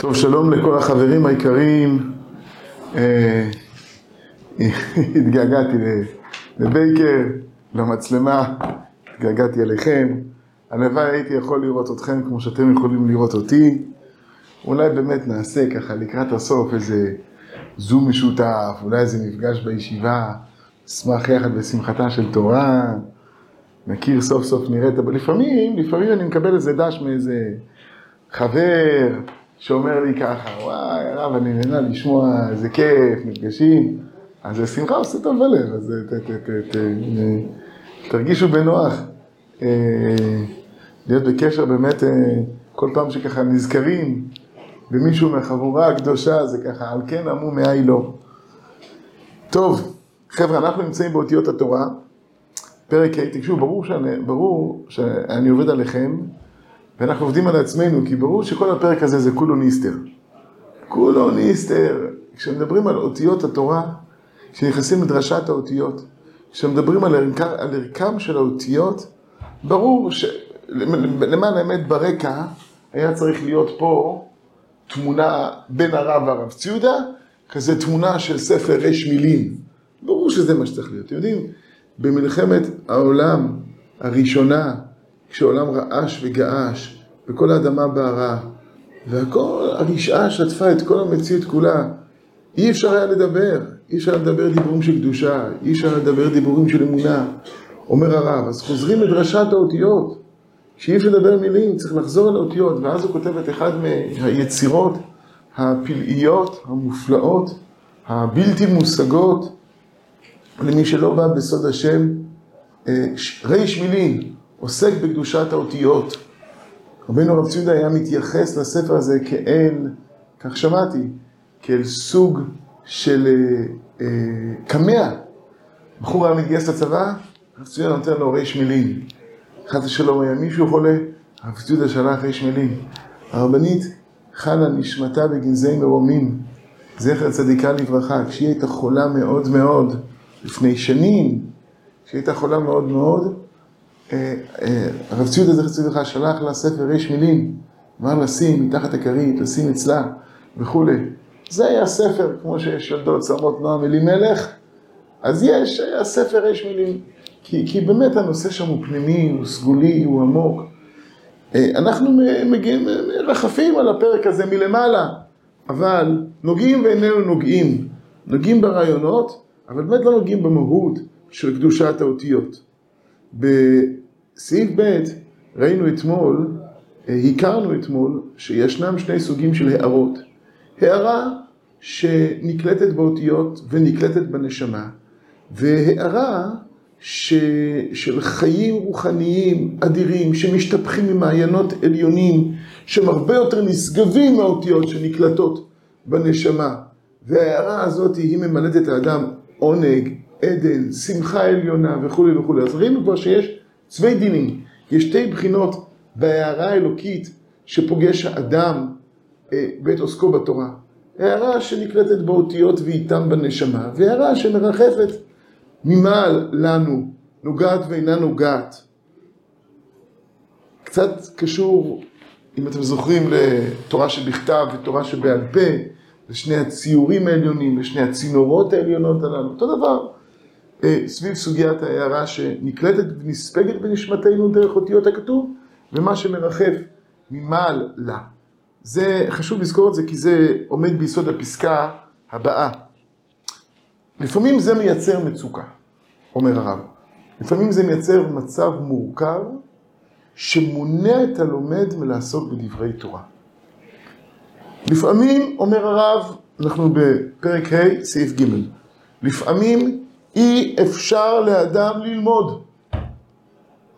טוב, שלום לכל החברים היקרים. התגעגעתי לבייקר, למצלמה, התגעגעתי אליכם. הלוואי הייתי יכול לראות אתכם כמו שאתם יכולים לראות אותי. אולי באמת נעשה ככה לקראת הסוף איזה זום משותף, אולי איזה מפגש בישיבה, נשמח יחד בשמחתה של תורה, נכיר סוף סוף נראית, אבל לפעמים אני מקבל איזה דש מאיזה חבר שאומר לי ככה, וואי הרב, אני נהנה לשמוע, זה כיף, נפגשים, אז השמחה עושה טוב בלב, אז תרגישו בנוח, להיות בקשר באמת, כל פעם שככה נזכרים במישהו מהחבורה הקדושה, זה ככה, על כן אמרו מאי לא. טוב, חבר'ה, אנחנו נמצאים באותיות התורה, פרק ה', תקשו, ברור שאני עובד עליכם, ואנחנו עובדים על עצמנו, כי ברור שכל הפרק הזה זה כולו ניסטר. כולו ניסטר. כשמדברים על אותיות התורה, כשנכנסים לדרשת האותיות, כשמדברים על ערכם של האותיות, ברור שלמען האמת ברקע, היה צריך להיות פה תמונה בין הרב והרב ציודה, כזה תמונה של ספר רש מילים. ברור שזה מה שצריך להיות. אתם יודעים, במלחמת העולם הראשונה, כשעולם רעש וגעש, וכל האדמה בערה, והכל, הרשעה שטפה את כל המציאות כולה, אי אפשר היה לדבר, אי אפשר לדבר דיבורים של קדושה, אי אפשר לדבר דיבורים של אמונה, אומר הרב, אז חוזרים לדרשת האותיות, שאי אפשר לדבר מילים, צריך לחזור על האותיות, ואז הוא כותב את אחד מהיצירות הפלאיות, המופלאות, הבלתי מושגות, למי שלא בא בסוד השם, ריש מילים, עוסק בקדושת האותיות. רבנו הרב ציודה היה מתייחס לספר הזה כאל, כך שמעתי, כאל סוג של קמע. בחור היה מתגייס לצבא, הרב ציודה נותן לו ריש מילים. אחד שלום היה מישהו חולה, הרב ציודה שלח ריש מילים. הרבנית חלה נשמתה בגנזי מרומים, זכר צדיקה לברכה, כשהיא הייתה חולה מאוד מאוד, לפני שנים, כשהיא הייתה חולה מאוד מאוד, הרב ציודה זכר צדיק שלח לה ספר ריש מילים, אמר לשים מתחת הכרית, לשים אצלה וכו'. זה היה ספר, כמו שיש ילדות שמות נועם אלימלך, אז יש, היה ספר ריש מילים, כי באמת הנושא שם הוא פנימי, הוא סגולי, הוא עמוק. אנחנו מגיעים, מרחפים על הפרק הזה מלמעלה, אבל נוגעים ואיננו נוגעים, נוגעים ברעיונות, אבל באמת לא נוגעים במהות של קדושת האותיות. בסעיף ב' ראינו אתמול, הכרנו אתמול, שישנם שני סוגים של הערות. הערה שנקלטת באותיות ונקלטת בנשמה, והערה של חיים רוחניים אדירים, שמשתפכים ממעיינות עליונים, שהם הרבה יותר נשגבים מהאותיות שנקלטות בנשמה. וההערה הזאת היא ממלאת את האדם עונג, עדן, שמחה עליונה וכו' וכו'. אז ראינו כבר שיש צווי דינים, יש שתי בחינות בהערה האלוקית שפוגש האדם בעת עוסקו בתורה. הערה שנקלטת באותיות ואיתם בנשמה, והערה שמרחפת ממעל לנו, נוגעת ואינה נוגעת. קצת קשור, אם אתם זוכרים, לתורה שבכתב ותורה שבעל פה, לשני הציורים העליונים, לשני הצינורות העליונות עלינו. אותו דבר, סביב סוגיית ההערה שנקלטת ונספגת בנשמתנו דרך אותיות הכתוב, ומה שמרחף ממעל לה. זה, חשוב לזכור את זה, כי זה עומד ביסוד הפסקה הבאה. לפעמים זה מייצר מצוקה, אומר הרב. לפעמים זה מייצר מצב מורכב, שמונע את הלומד מלעסוק בדברי תורה. לפעמים, אומר הרב, אנחנו בפרק ה' סעיף ג', לפעמים אי אפשר לאדם ללמוד.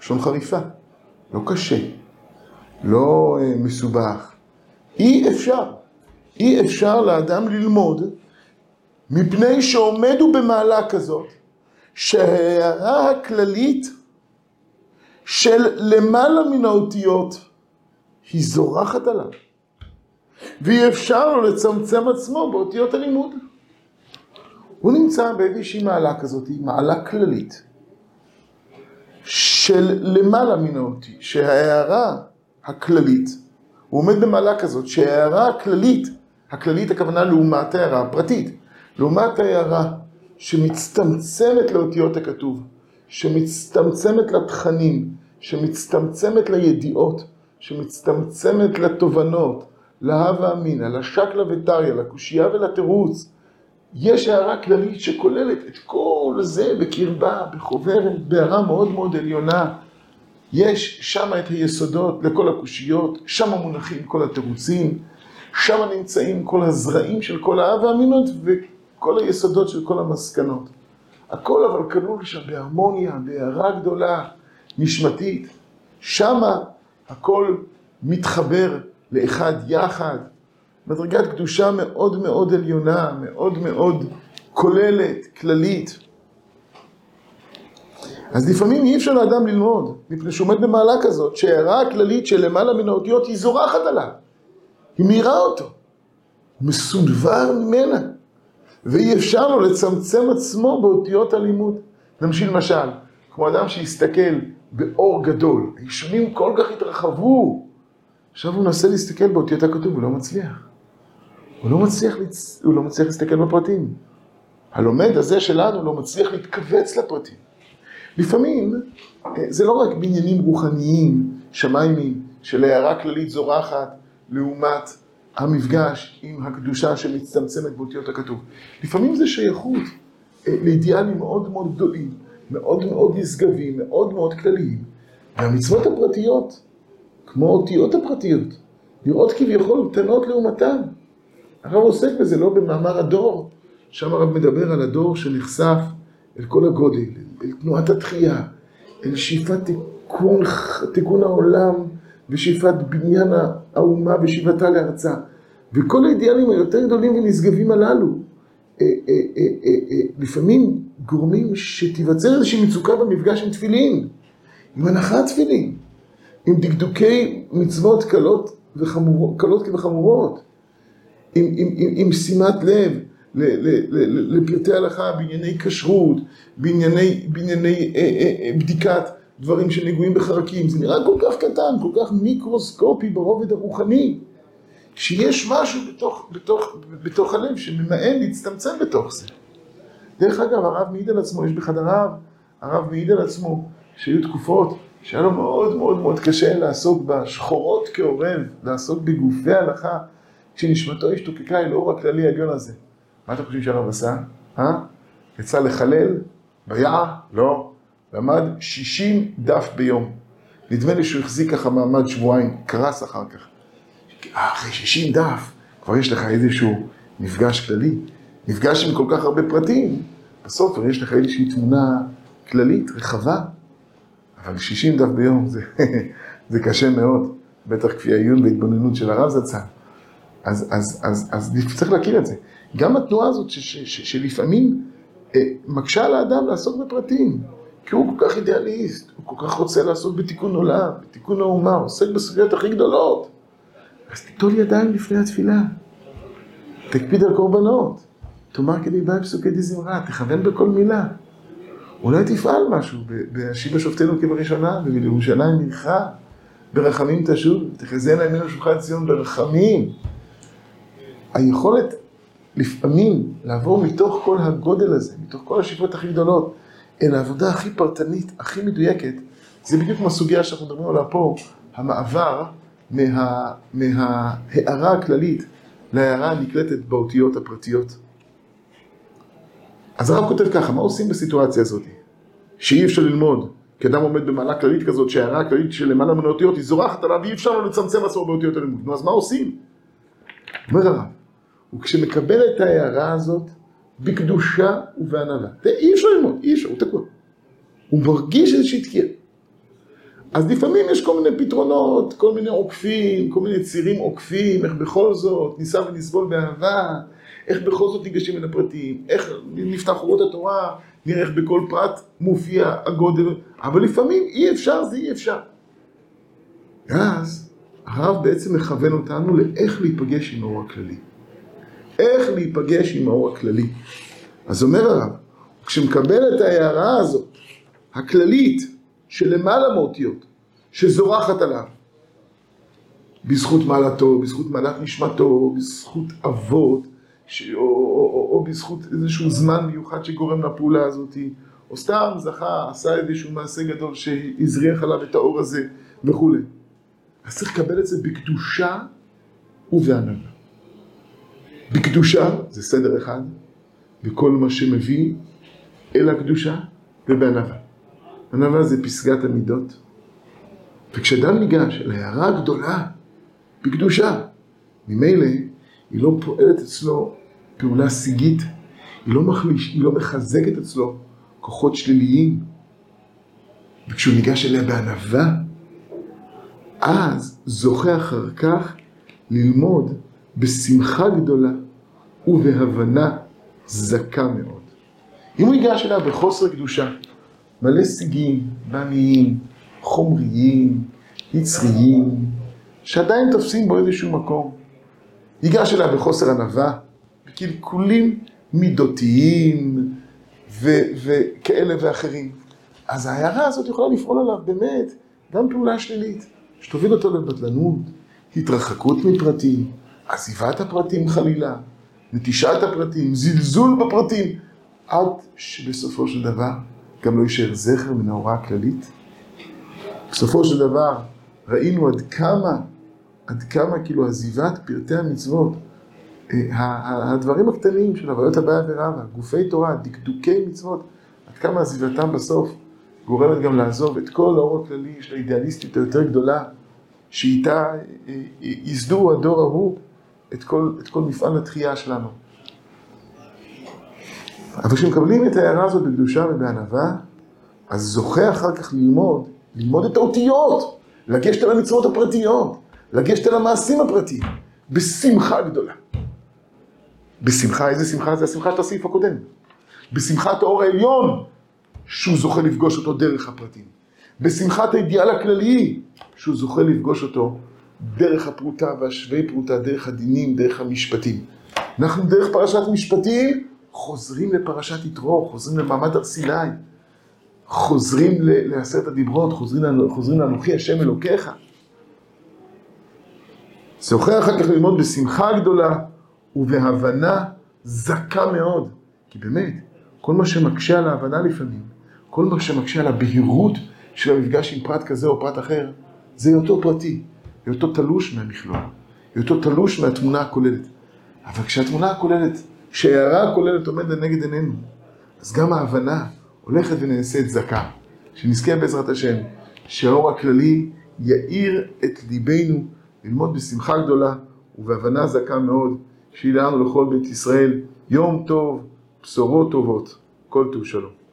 לשון חריפה, לא קשה, לא מסובך. אי אפשר לאדם ללמוד, מפני שעומד הוא במעלה כזאת, שההערה הכללית של למעלה מן האותיות, היא זורחת עליו. ואי אפשר לו לצמצם עצמו באותיות הלימוד. הוא נמצא באיזושהי מעלה כזאת, מעלה כללית, של למעלה מן האותיות, שההערה הכללית, הוא עומד במעלה כזאת שההערה הכללית, הכוונה לעומת ההערה הפרטית, לעומת ההערה שמצטמצמת לאותיות הכתוב, שמצטמצמת לתכנים, שמצטמצמת לידיעות, שמצטמצמת לתובנות, להווה אמינה, לשקלה וטריה, לקושייה ולתירוץ, יש הערה כללית שכוללת את כל זה בקרבה, בחוברת, בהערה מאוד מאוד עליונה. יש שם את היסודות לכל הקושיות, שם מונחים כל התירוצים, שם נמצאים כל הזרעים של כל ההווה אמינות וכל היסודות של כל המסקנות. הכל אבל כלול שם בהרמוניה, בהערה גדולה, נשמתית. שם הכל מתחבר לאחד יחד. מדרגת קדושה מאוד מאוד עליונה, מאוד מאוד כוללת, כללית. אז לפעמים אי אפשר לאדם ללמוד, מפני שהוא עומד במעלה כזאת, שההערה הכללית של למעלה מן האותיות היא זורחת עליו. היא מהירה אותו, הוא מסודבר ממנה. ואי אפשר לו לצמצם עצמו באותיות הלימוד. למשל, כמו אדם שיסתכל באור גדול, הישונים כל כך התרחבו, עכשיו הוא נסה להסתכל באותיות הכתוב, הוא לא מצליח. הוא לא מצליח להסתכל בפרטים. הלומד הזה שלנו לא מצליח להתכווץ לפרטים. לפעמים, זה לא רק בעניינים רוחניים, שמיימים, של הערה כללית זורחת, לעומת המפגש עם הקדושה שמצטמצמת באותיות הכתוב. לפעמים זה שייכות לאידיאלים מאוד מאוד גדולים, מאוד מאוד נשגבים, מאוד מאוד כלליים. והמצוות הפרטיות, כמו אותיות הפרטיות, נראות כביכול קטנות לעומתם. הרב עוסק בזה לא במאמר הדור, שם הרב מדבר על הדור שנחשף אל כל הגודל, אל תנועת התחייה, אל שאיפת תיקון העולם, ושאיפת בניין האומה ושיבתה לארצה. וכל האידיאלים היותר גדולים ונשגבים הללו, לפעמים גורמים שתיווצר איזושהי מצוקה במפגש עם תפילין, עם הנחת תפילין, עם דקדוקי מצוות קלות וחמורות, עם שימת לב לפרטי הלכה, בענייני כשרות, בענייני בדיקת דברים שנגועים בחרקים. זה נראה כל כך קטן, כל כך מיקרוסקופי ברובד הרוחני, שיש משהו בתוך הלב שממאן להצטמצם בתוך זה. דרך אגב, הרב מעיד על עצמו, יש בחדריו, הרב מעיד על עצמו שהיו תקופות שהיה לו מאוד מאוד מאוד קשה לעסוק בשחורות כעורב, לעסוק בגופי הלכה, כשנשמתו השתוקקה אל אור הכללי הגון הזה. מה אתם חושבים שהרב עשה? יצא לחלל? ביעה? לא. למד 60 דף ביום. נדמה לי שהוא החזיק ככה מעמד שבועיים, קרס אחר כך. אחרי 60 דף, כבר יש לך איזשהו מפגש כללי, מפגש עם כל כך הרבה פרטים. בסוף יש לך איזושהי תמונה כללית, רחבה. אבל 60 דף ביום זה קשה מאוד, בטח כפי העיון והתבוננות של הרב זצ"ל. אז צריך להכיר את זה. גם התנועה הזאת שלפעמים מקשה לאדם לעסוק בפרטים, כי הוא כל כך אידיאליסט, הוא כל כך רוצה לעסוק בתיקון עולם, בתיקון האומה, עוסק בסוגיות הכי גדולות. אז תיטול ידיים לפני התפילה, תקפיד על קורבנות, תאמר כדי באי פסוקי דזמרה, תכוון בכל מילה. אולי תפעל משהו, בהשיבה שופטנו כבראשונה, ובירושלים עירך, ברחמים תשוב, תחזינה עינינו שולחן ציון ברחמים. היכולת לפעמים לעבור מתוך כל הגודל הזה, מתוך כל השאיפות הכי גדולות, אל העבודה הכי פרטנית, הכי מדויקת, זה בדיוק מהסוגיה שאנחנו מדברים עליה פה, המעבר מההערה הכללית להערה הנקלטת באותיות הפרטיות. אז הרב כותב ככה, מה עושים בסיטואציה הזאת? שאי אפשר ללמוד, כי אדם עומד במעלה כללית כזאת, שההערה הכללית שלמעלה מן האותיות היא זורחת עליו, ואי אפשר לצמצם עצמו באותיות הלימוד. נו, אז מה עושים? אומר הרב, וכשמקבל את ההערה הזאת, בקדושה ובענווה. אי אפשר ללמוד, אי אפשר, הוא תקוע. הוא מרגיש איזושהי תקיעה. אז לפעמים יש כל מיני פתרונות, כל מיני עוקפים, כל מיני צירים עוקפים, איך בכל זאת ניסה ונסבול באהבה, איך בכל זאת ניגשים אל הפרטים, איך נפתח אורות התורה, נראה איך בכל פרט מופיע הגודל, אבל לפעמים אי אפשר, זה אי אפשר. אז הרב בעצם מכוון אותנו לאיך להיפגש עם האור הכללי. איך להיפגש עם האור הכללי. אז אומר הרב, כשמקבל את ההערה הזאת, הכללית, שלמעלה מאותיות, שזורחת עליו, בזכות מעלתו, בזכות מעלת נשמתו, בזכות אבות, או בזכות איזשהו זמן מיוחד שגורם לפעולה הזאת, או סתם זכה, עשה איזשהו מעשה גדול שהזריח עליו את האור הזה וכו'. אז צריך לקבל את זה בקדושה ובענווה. בקדושה זה סדר אחד, וכל מה שמביא אל הקדושה, ובענווה. ענווה זה פסגת המידות. וכשאדם ניגש אל ההערה הגדולה, בקדושה, ממילא היא לא פועלת אצלו פעולה שיגית, היא לא מחליש, היא לא מחזקת אצלו כוחות שליליים. וכשהוא ניגש אליה בענווה, אז זוכה אחר כך ללמוד בשמחה גדולה ובהבנה זכה מאוד. אם הוא ייגש אליה בחוסר קדושה, מלא שיגים, בניים, חומריים, יצריים, שעדיין תופסים בו איזשהו מקום, ייגש אליה בחוסר ענווה, בקלקולים מידותיים וכאלה ואחרים. אז ההערה הזאת יכולה לפעול עליו באמת גם פעולה שלילית, שתוביל אותו לבטלנות, התרחקות מפרטים, עזיבת הפרטים חלילה, נטישת הפרטים, זלזול בפרטים, עד שבסופו של דבר גם לא יישאר זכר מן ההוראה הכללית. בסופו של דבר ראינו עד כמה כאילו עזיבת פרטי המצוות, הדברים הקטנים של הוויות הבאה ורבה, גופי תורה, דקדוקי מצוות, עד כמה עזיבתם בסוף גורמת גם לעזוב את כל האור הכללי של האידיאליסטית היותר גדולה, שאיתה יסדו הדור ההוא את כל מפעל התחייה שלנו. אבל כשמקבלים את ההערה הזאת בקדושה ובענווה, אז זוכה אחר כך ללמוד את האותיות, לגשת על המצוות הפרטיות, לגשת על המעשים הפרטיים, בשמחה גדולה. בשמחה, איזה שמחה? זה השמחה של הסעיף הקודם. בשמחת האור העליון, שהוא זוכה לפגוש אותו דרך הפרטים. בשמחת האידיאל הכללי, שהוא זוכה לפגוש אותו דרך הפרוטה והשווי פרוטה, דרך הדינים, דרך המשפטים. אנחנו דרך פרשת משפטים, חוזרים לפרשת יתרו, חוזרים למעמד הר סיני, חוזרים לעשרת הדיברות, חוזרים לאנוכי השם אלוקיך. זוכה אחר כך ללמוד בשמחה גדולה ובהבנה זכה מאוד. כי באמת, כל מה שמקשה על ההבנה לפעמים, כל מה שמקשה על הבהירות של המפגש עם פרט כזה או פרט אחר, זה היותו פרטי, היותו תלוש מהמכלול, היותו תלוש מהתמונה הכוללת. אבל כשהתמונה הכוללת, כשההערה הכוללת עומד לנגד עינינו, אז גם ההבנה הולכת ונעשית זכה. שנזכה בעזרת השם, שהאור הכללי יאיר את ליבנו ללמוד בשמחה גדולה ובהבנה זכה מאוד, שיהיה לנו לכל בית ישראל יום טוב, בשורות טובות, כל טוב שלום.